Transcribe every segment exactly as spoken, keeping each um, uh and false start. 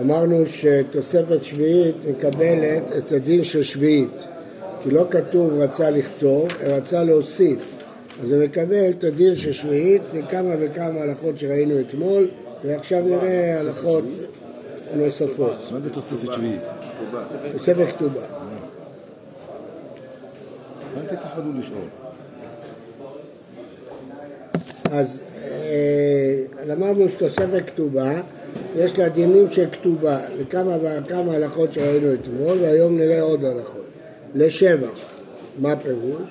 אמרנו שתוספת שביעית מקבלת את הדין של שביעית, כי לא כתוב רצה לכתוב, רצה להוסיף. אז הוא מקבל את הדין של שביעית מכמה וכמה הלכות שראינו אתמול, ועכשיו נראה הלכות נוספות. מה זה תוספת שביעית? תוספת כתובה. אל תפחדו לשאול. אז למדנו שתוספת כתובה, יש לה דינים של כתובה לכמה וכמה הלכות שראינו אתמול, והיום נראה עוד הלכות. לשבח, מה פירוש?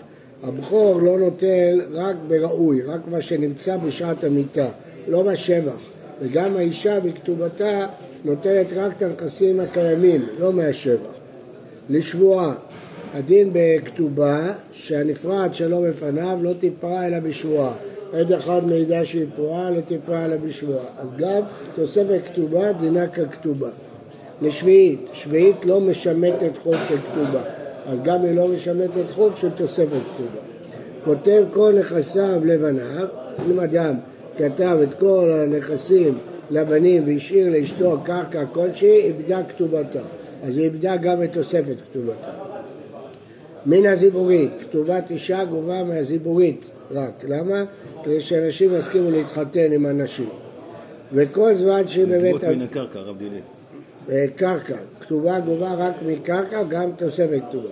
הבכור לא נוטל רק בראוי, רק מה שנמצא בשעת המיטה, לא בשבח. וגם האישה בכתובתה נוטלת רק את הנכסים הקיימים, לא מהשבח. לשבועה, הדין בכתובה שהנפרד שלא בפניו לא תיפרע אלא בשבועה. עד אחד מידע שהיא פרועה לא תיפרע אלא בשבועה. אז גם תוספת כתובה דינה ככתובה. לשביעית, שביעית לא משמטת חוב של כתובה. אז גם היא לא משמטת חוב של תוספת כתובה. כותב כל נכסיו לבניו, אם אדם כתב את כל הנכסים לבנים והשאיר לאשתו קרקע כלשהי, איבדה כתובתה. אז היא איבדה גם את תוספת כתובתה. מן הזיבורית, כתובת אישה גובה מהזיבורית רק. למה? כדי שאנשים הסכימו להתחתן עם אנשים. וכל זמן שהיא בבית... כתובות מן הקרקע, רב דילי. קרקע, כתובה גובה רק מקרקע, גם תוספת כתובה.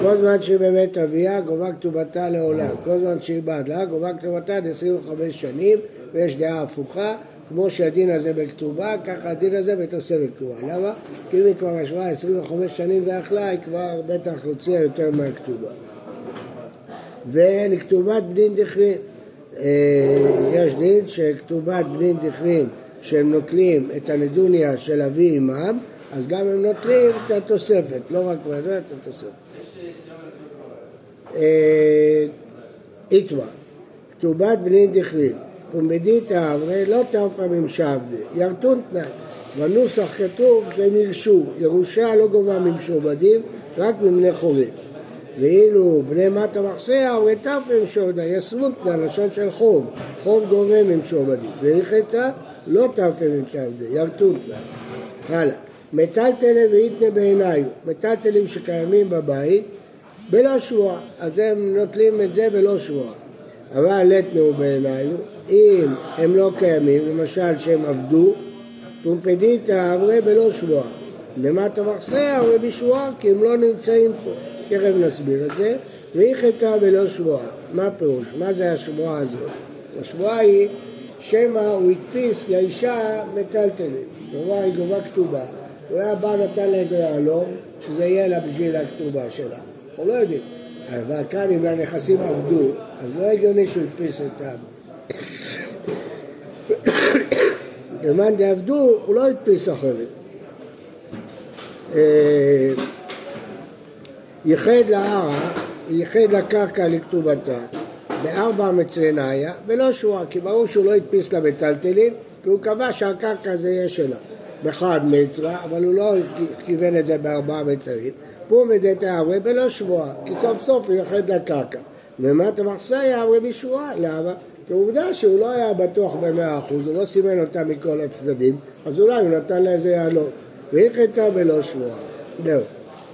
כל זמן שהיא בבית אביה, גובה כתובתה לעולם. כל זמן שהיא בעדלה, גובה כתובתה עד עשרים וחמש שנים, ויש דעה הפוכה, כמו שהדין הזה בכתובה, ככה הדין הזה בתוספת כתובה. למה? כי אם היא כבר השוואה עשרים וחמש שנים ואכלה, היא כבר בטח הוציאה יותר מהכתובה. ולכתובת בנין דכרין, יש דין שכתובת בנין דכרין, שהם נוטלים את הנדוניה של אבי אמם, אז גם הם נוטלים את התוספת, לא רק מהדוניה, את התוספת. איתמה, כתובת בנין דכרין, פומדית האברי לא תאפה ממשעבדי, ירתון תנאי, בנוסח כתוב שהם ירשו, ירושה לא גובה ממשועבדים, רק מבני חורים. ואילו בני מת המחסה, אברי תאפה ממשועבדה, יסמות תנאי, לשון של חוב, חוב גובה ממשועבדים, והלכתה, לא תאפה ממשעבדי, ירתון תנאי. הלאה, מטלטלים ואיתנה בעיניו, מטלטלים שקיימים בבית, בלא שבועה, אז הם נוטלים את זה בלא שבועה. אבל לתנו בעיניו, אם הם לא קיימים, למשל שהם עבדו, פומפדיתא אמרי בלא שבועה. למטה מחסה אמרי בשבועה, כי הם לא נמצאים פה. תכף נסביר את זה. והיכתה בלא שבועה. מה פירוש? מה זה השבועה הזאת? השבועה היא שמה הוא הדפיס לאישה מטלטלים. גובה היא גובה כתובה. אולי הבא נתן לה איזה יהלום, שזה יהיה לה בשביל הכתובה שלה. אנחנו לא יודעים. אבל כאן אם הנכסים עבדו, אז לא הגיוני שהוא הדפיס אותם. למען דעבדו, הוא לא ידפיס אחרת. ייחד לערה, ייחד לקרקע לכתובתה, בארבע מצרניה, ולא שבועה, כי ברור שהוא לא ידפיס למטלטלים, כי הוא קבע שהקרקע זה יהיה שלה, בחד מצרה, אבל הוא לא כיוון את זה בארבע מצרים, פה מדי תעברי ולא שבועה, כי סוף סוף הוא ייחד לקרקע. ומה אתה מחסה יעברי בשבועה? למה? העובדה שהוא לא היה בטוח במאה אחוז, הוא לא סימן אותה מכל הצדדים, אז אולי הוא נתן לה איזה יעלות. והיכתה בלא שבועה. זהו.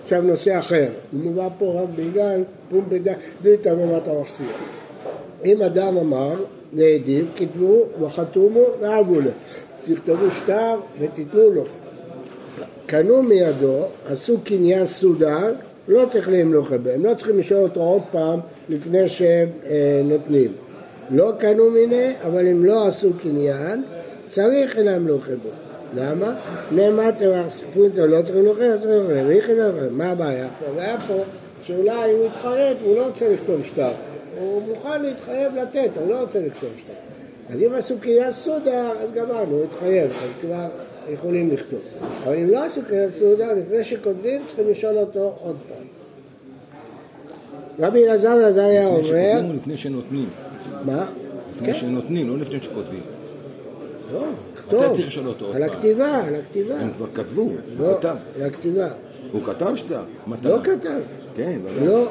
עכשיו נושא אחר. הוא מובא פה רק בגלל פומפדה דיתא במטה מחסיה. אם אדם אמר לעדים, כתבו וחתומו ועגו לו. תכתבו שטר ותתנו לו. קנו מידו, עשו קניין סודר, לא תכלים לו חבר. הם לא צריכים לשאול אותו עוד פעם לפני שהם אה, נותנים. לא קנו מיני, אבל אם לא עשו קניין, צריך אליהם לוחה בו. למה? נאמת פונטו, לא צריכים לוחה, לא צריכים לוחה, ריחי לוחה. מה הבעיה פה? הבעיה פה שאולי הוא התחרט והוא לא רוצה לכתוב שטר. הוא מוכן להתחייב לתת, הוא לא רוצה לכתוב שטר. אז אם עשו קניין סודר, אז גמרנו, הוא התחייב, אז כבר יכולים לכתוב. אבל אם לא עשו קניין סודר, לפני שכותבים, צריכים לשאול אותו עוד פעם. רבי אלעזר עזריה אומר... לפני שכותבים ולפני שנותנים. מה? לפני שנותנים, לא לפני שכותבים. לא, כתוב. אתה צריך לשאול אותו עוד פעם. על הכתיבה, על הכתיבה. הם כבר כתבו, הוא כתב. לא, על הכתיבה. הוא כתב שטר? לא כתב. כן, אבל... לא.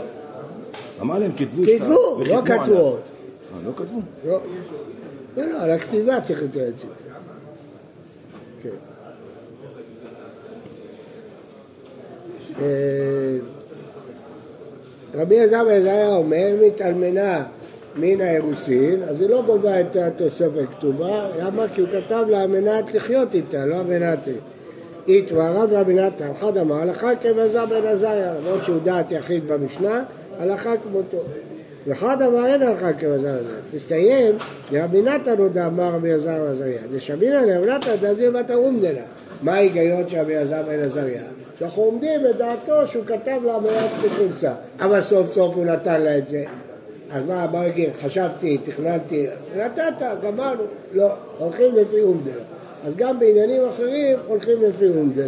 אמר להם, כתבו שטר. כתבו, לא כתבו עוד. לא כתבו? לא. לא, לא, על הכתיבה צריך להתייעץ. כן. רבי אלעזר בן עזריה אומר, מתאלמנה מן האירוסין, אז היא לא גובה את התוספת כתובה, למה? כי הוא כתב לה מנת לחיות איתה, לא מנת... התברר רבי נתן, אחד אמר, הלכה כבזה בן עזריה, למרות שהוא דעת יחיד במשנה, הלכה כמותו. ואחד אמר, אין הלכה כבזה בן עזריה, תסתיים, רבי נתן הודע, אמר רבי אלעזר בן עזריה, נשמינה לרבי נתן, תזיר בת האומדנה. מה ההיגיון של רבי אלעזר בן עזריה? אנחנו עומדים בדעתו שהוא כתב לה מנת לכנסה, אבל סוף סוף הוא נתן לה את זה. אז מה, מה רגיל, חשבתי, תכננתי, נתת, גמרנו, לא, הולכים לפי אומדנה. אז גם בעניינים אחרים הולכים לפי אומדנה.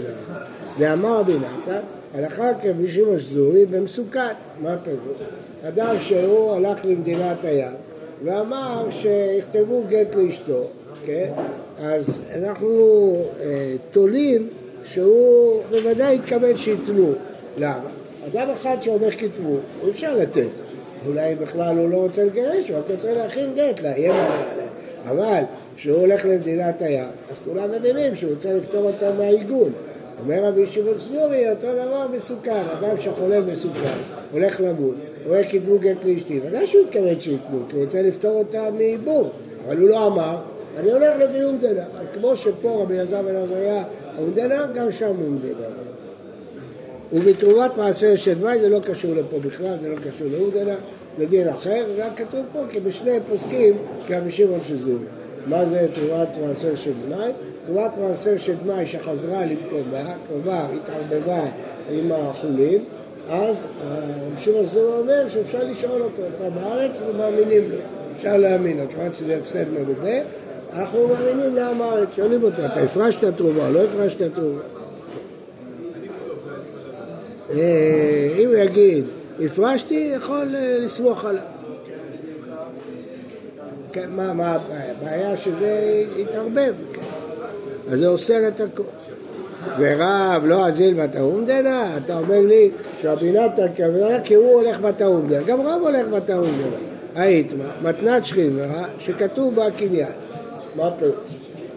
ואמר בינתן, הלכה כבישים השזורי במסוכן. מה פגור? אדם שהוא הלך למדינת הים, ואמר שיכתבו גט לאשתו, כן? אז אנחנו אה, תולים שהוא בוודאי התכוון שיתנו. למה? אדם אחד שאומר כתבו, הוא אפשר לתת. אולי בכלל הוא לא רוצה לגרש, הוא רק רוצה להכין גט, להיאם עליה. אבל כשהוא הולך למדינת הים, אז כולם מבינים שהוא רוצה לפתור אותם מהעיגון. אומר רבי שמעון סדורי, אותו דבר מסוכן, אדם שחולה מסוכן, הולך למות, רואה כתבו גט לאשתי, ודאי שהוא התכוון שיתנו, כי הוא רוצה לפתור אותם מעיבור, אבל הוא לא אמר, אני הולך לפי אומדנה. אז כמו שפה רבי אלעזר בן עזריה אומדנה, גם שם אומדנה. ובתרומת מעשה אשת מי, זה לא קשור לפה בכלל, זה לא קשור לאומדנה, זה דין אחר, רק כתוב פה, כי בשני פוסקים, כרבי שמעון סדורי. מה זה תרומת מעשר שדמאי? תרומת מעשר שדמאי שחזרה למקומה, כלומר התערבבה עם החולים, אז המשור הזה אומר שאפשר לשאול אותו, אתה בארץ ומאמינים לו, אפשר להאמין, כמובן שזה הפסד מלווה, אנחנו מאמינים לעם הארץ, שואלים אותו, אתה הפרשת תרומה, לא הפרשת תרומה. אם הוא יגיד, הפרשתי, יכול לסמוך עליו. מה, מה הבעיה? שזה התערבב, אז זה אוסר את הכל. ורב לא אזיל בת האומדנה, אתה אומר לי שרבי נתן כוונה כי הוא הולך בת האומדנה, גם רב הולך בת האומדנה. היית מתנת שכיבה שכתוב בה קניין, מה פירוש?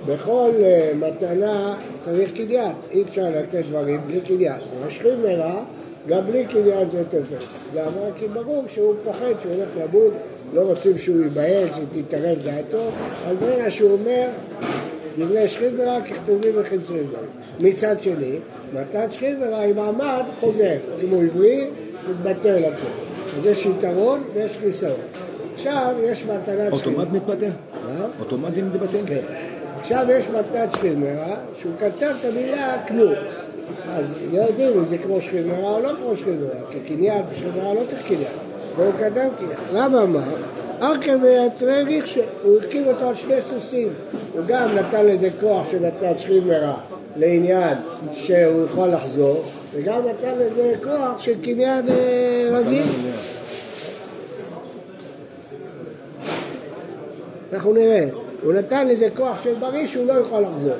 בכל מתנה צריך קניין, אי אפשר לתת דברים בלי קניין, השכיבה גם בלי קניין זה תופס, למה? כי ברור שהוא פוחד שהוא הולך למות, לא רוצים שהוא ייבהל, שתתערב דעתו, אז ברגע שהוא אומר, דברי שכיב ורע ככתובים וחנצרים גם. מצד שני, מתנת שכיב ורע עם מעמד חוזר, אם הוא עברי, מתבטל הכל. אז יש יתרון ויש חיסרון. עכשיו יש מתנת שכיב ורע. אוטומט מתבטל? מה? אוטומט זה מתבטל? כן. עכשיו יש מתנת שכיב ורע, שהוא כתב את המילה כנו. אז לא יודעים אם זה כמו שכיב ורע או לא כמו שכיב ורע, כי קניין בשכיב ורע לא צריך קניין. והוא קדם כי רב אמר, ארכב ויתרי ריחשה, הוא הרכיב אותו על שני סוסים, הוא גם נתן לזה כוח שנתן שכיב ורע לעניין שהוא יכול לחזור, וגם נתן לזה כוח של קניין רגיל. אנחנו נראה, הוא נתן לזה כוח של בריא שהוא לא יכול לחזור,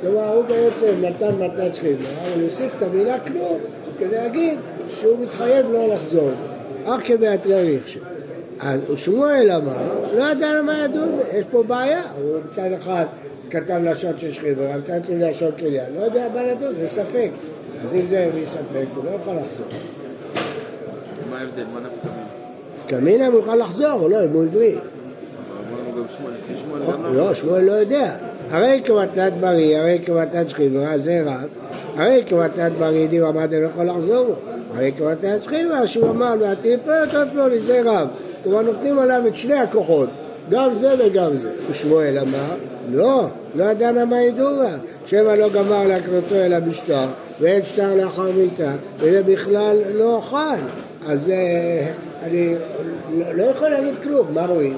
כלומר הוא בעצם נתן מתנת שכיב ורע, הוא יוסיף את המילה כלום כדי להגיד שהוא מתחייב לא לחזור. ארכב ויתרי ריחשה. אז שמואל אמר, לא ידע למה ידון, יש פה בעיה. הוא מצד אחד כתב לשון של שכיב ורע, מצד שני לשון קניין. לא יודע מה ידון, זה ספק. אז אם זה מי ספק, הוא לא יכול לחזור. מה ההבדל? מה נפקא מינה? נפקא מינה הוא יוכל לחזור, לא, אם הוא עברי. לא, שמואל לא יודע. הרי כמתנת בריא, הרי כמתנת שכיב ורע, זה רב. הרי כמתנת בריא, דיו עמד, אני לא יכול לחזור בו. הרי כמתנת שכיב ורע, שהוא אמר, ואתי פלטון פלוני, זה רב. כלומר, נותנים עליו את שני הכוחות, גם זה וגם זה. ושמואל אמר, לא, לא ידע למה ידובה. שמא לא גמר להקנותו אל המשטר, ואין שטר לאחר מיתה, וזה בכלל לא אוכל. אז אני לא יכול להגיד כלום, מה רואים?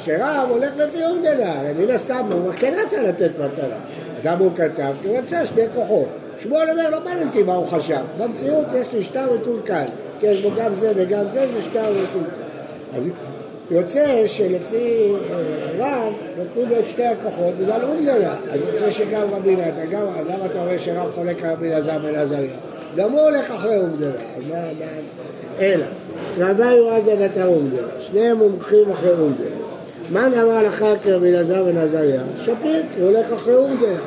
שרב הולך לפי אומדנה, מן הסתם, הוא כן רצה לתת מתנה. אדם הוא כתב, כי הוא רצה שני כוחות. שמואל אומר, לא מעניתי מה הוא חשב. במציאות יש לי שטר וטולקן, כי יש בו גם זה וגם זה, זה שטר וטולקן. אז יוצא שלפי רב נותנים לו את שתי הכוחות בגלל אומדנה. אז יוצא שגם רבי נתן, גם אדם אתה רואה שרב חולק רבי אלעזר בן עזריה, גם הוא הולך אחרי אומדנה. אלא, רבי יהודה נתן אומדנה, שניהם מומחים אחרי אומדנה. מה נאמר לך כרבי אלעזר בן עזריה? שפיק, הוא הולך אחרי אומדנה.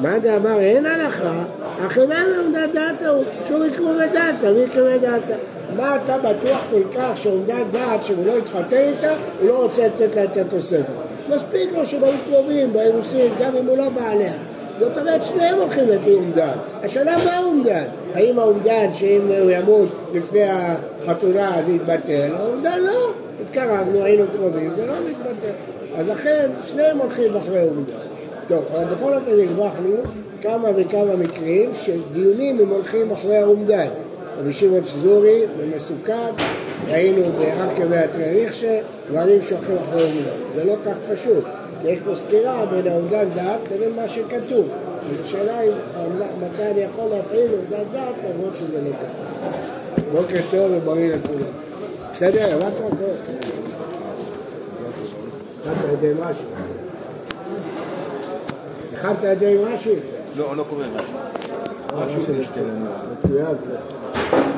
מה דאמר אין הלכה, החינם עומדת דעתה הוא, שהוא יקרוב את דעתה, מי יקרוב את דעתה. מה אתה בטוח כל כך שעומדת דעת שהוא לא התחתן איתה, הוא לא רוצה לתת לה את התוספת. מספיק לו שבאים קרובים, באירוסים, גם אם הוא לא בעליה. זאת אומרת, שניהם הולכים לפי אומדן. השאלה מה האומדן? האם האומדן שאם הוא ימות לפני החתונה זה יתבטל? האומדן לא. התקרבנו, היינו קרובים, זה לא מתבטל. אז לכן, שניהם הולכים אחרי אומדן. טוב, אבל בכל אופן הרווחנו כמה וכמה מקרים שדיונים הם הולכים אחרי האומדן. ובשמעון שזורי, במסוכן, ראינו בעקבי התאריך שדברים שהולכים אחרי האומדן. זה לא כך פשוט. יש פה סתירה בין האומדן דעת לבין מה שכתוב. השאלה היא מתי אני יכול להפעיל אומדן דעת למרות שזה לא כתוב. בוקר טוב ובריא לכולם. בסדר, מה אתה אומר? אתה יודע משהו? הכנת את זה עם משהו? לא, לא קורה משהו. משהו נשתלנו. מצוין.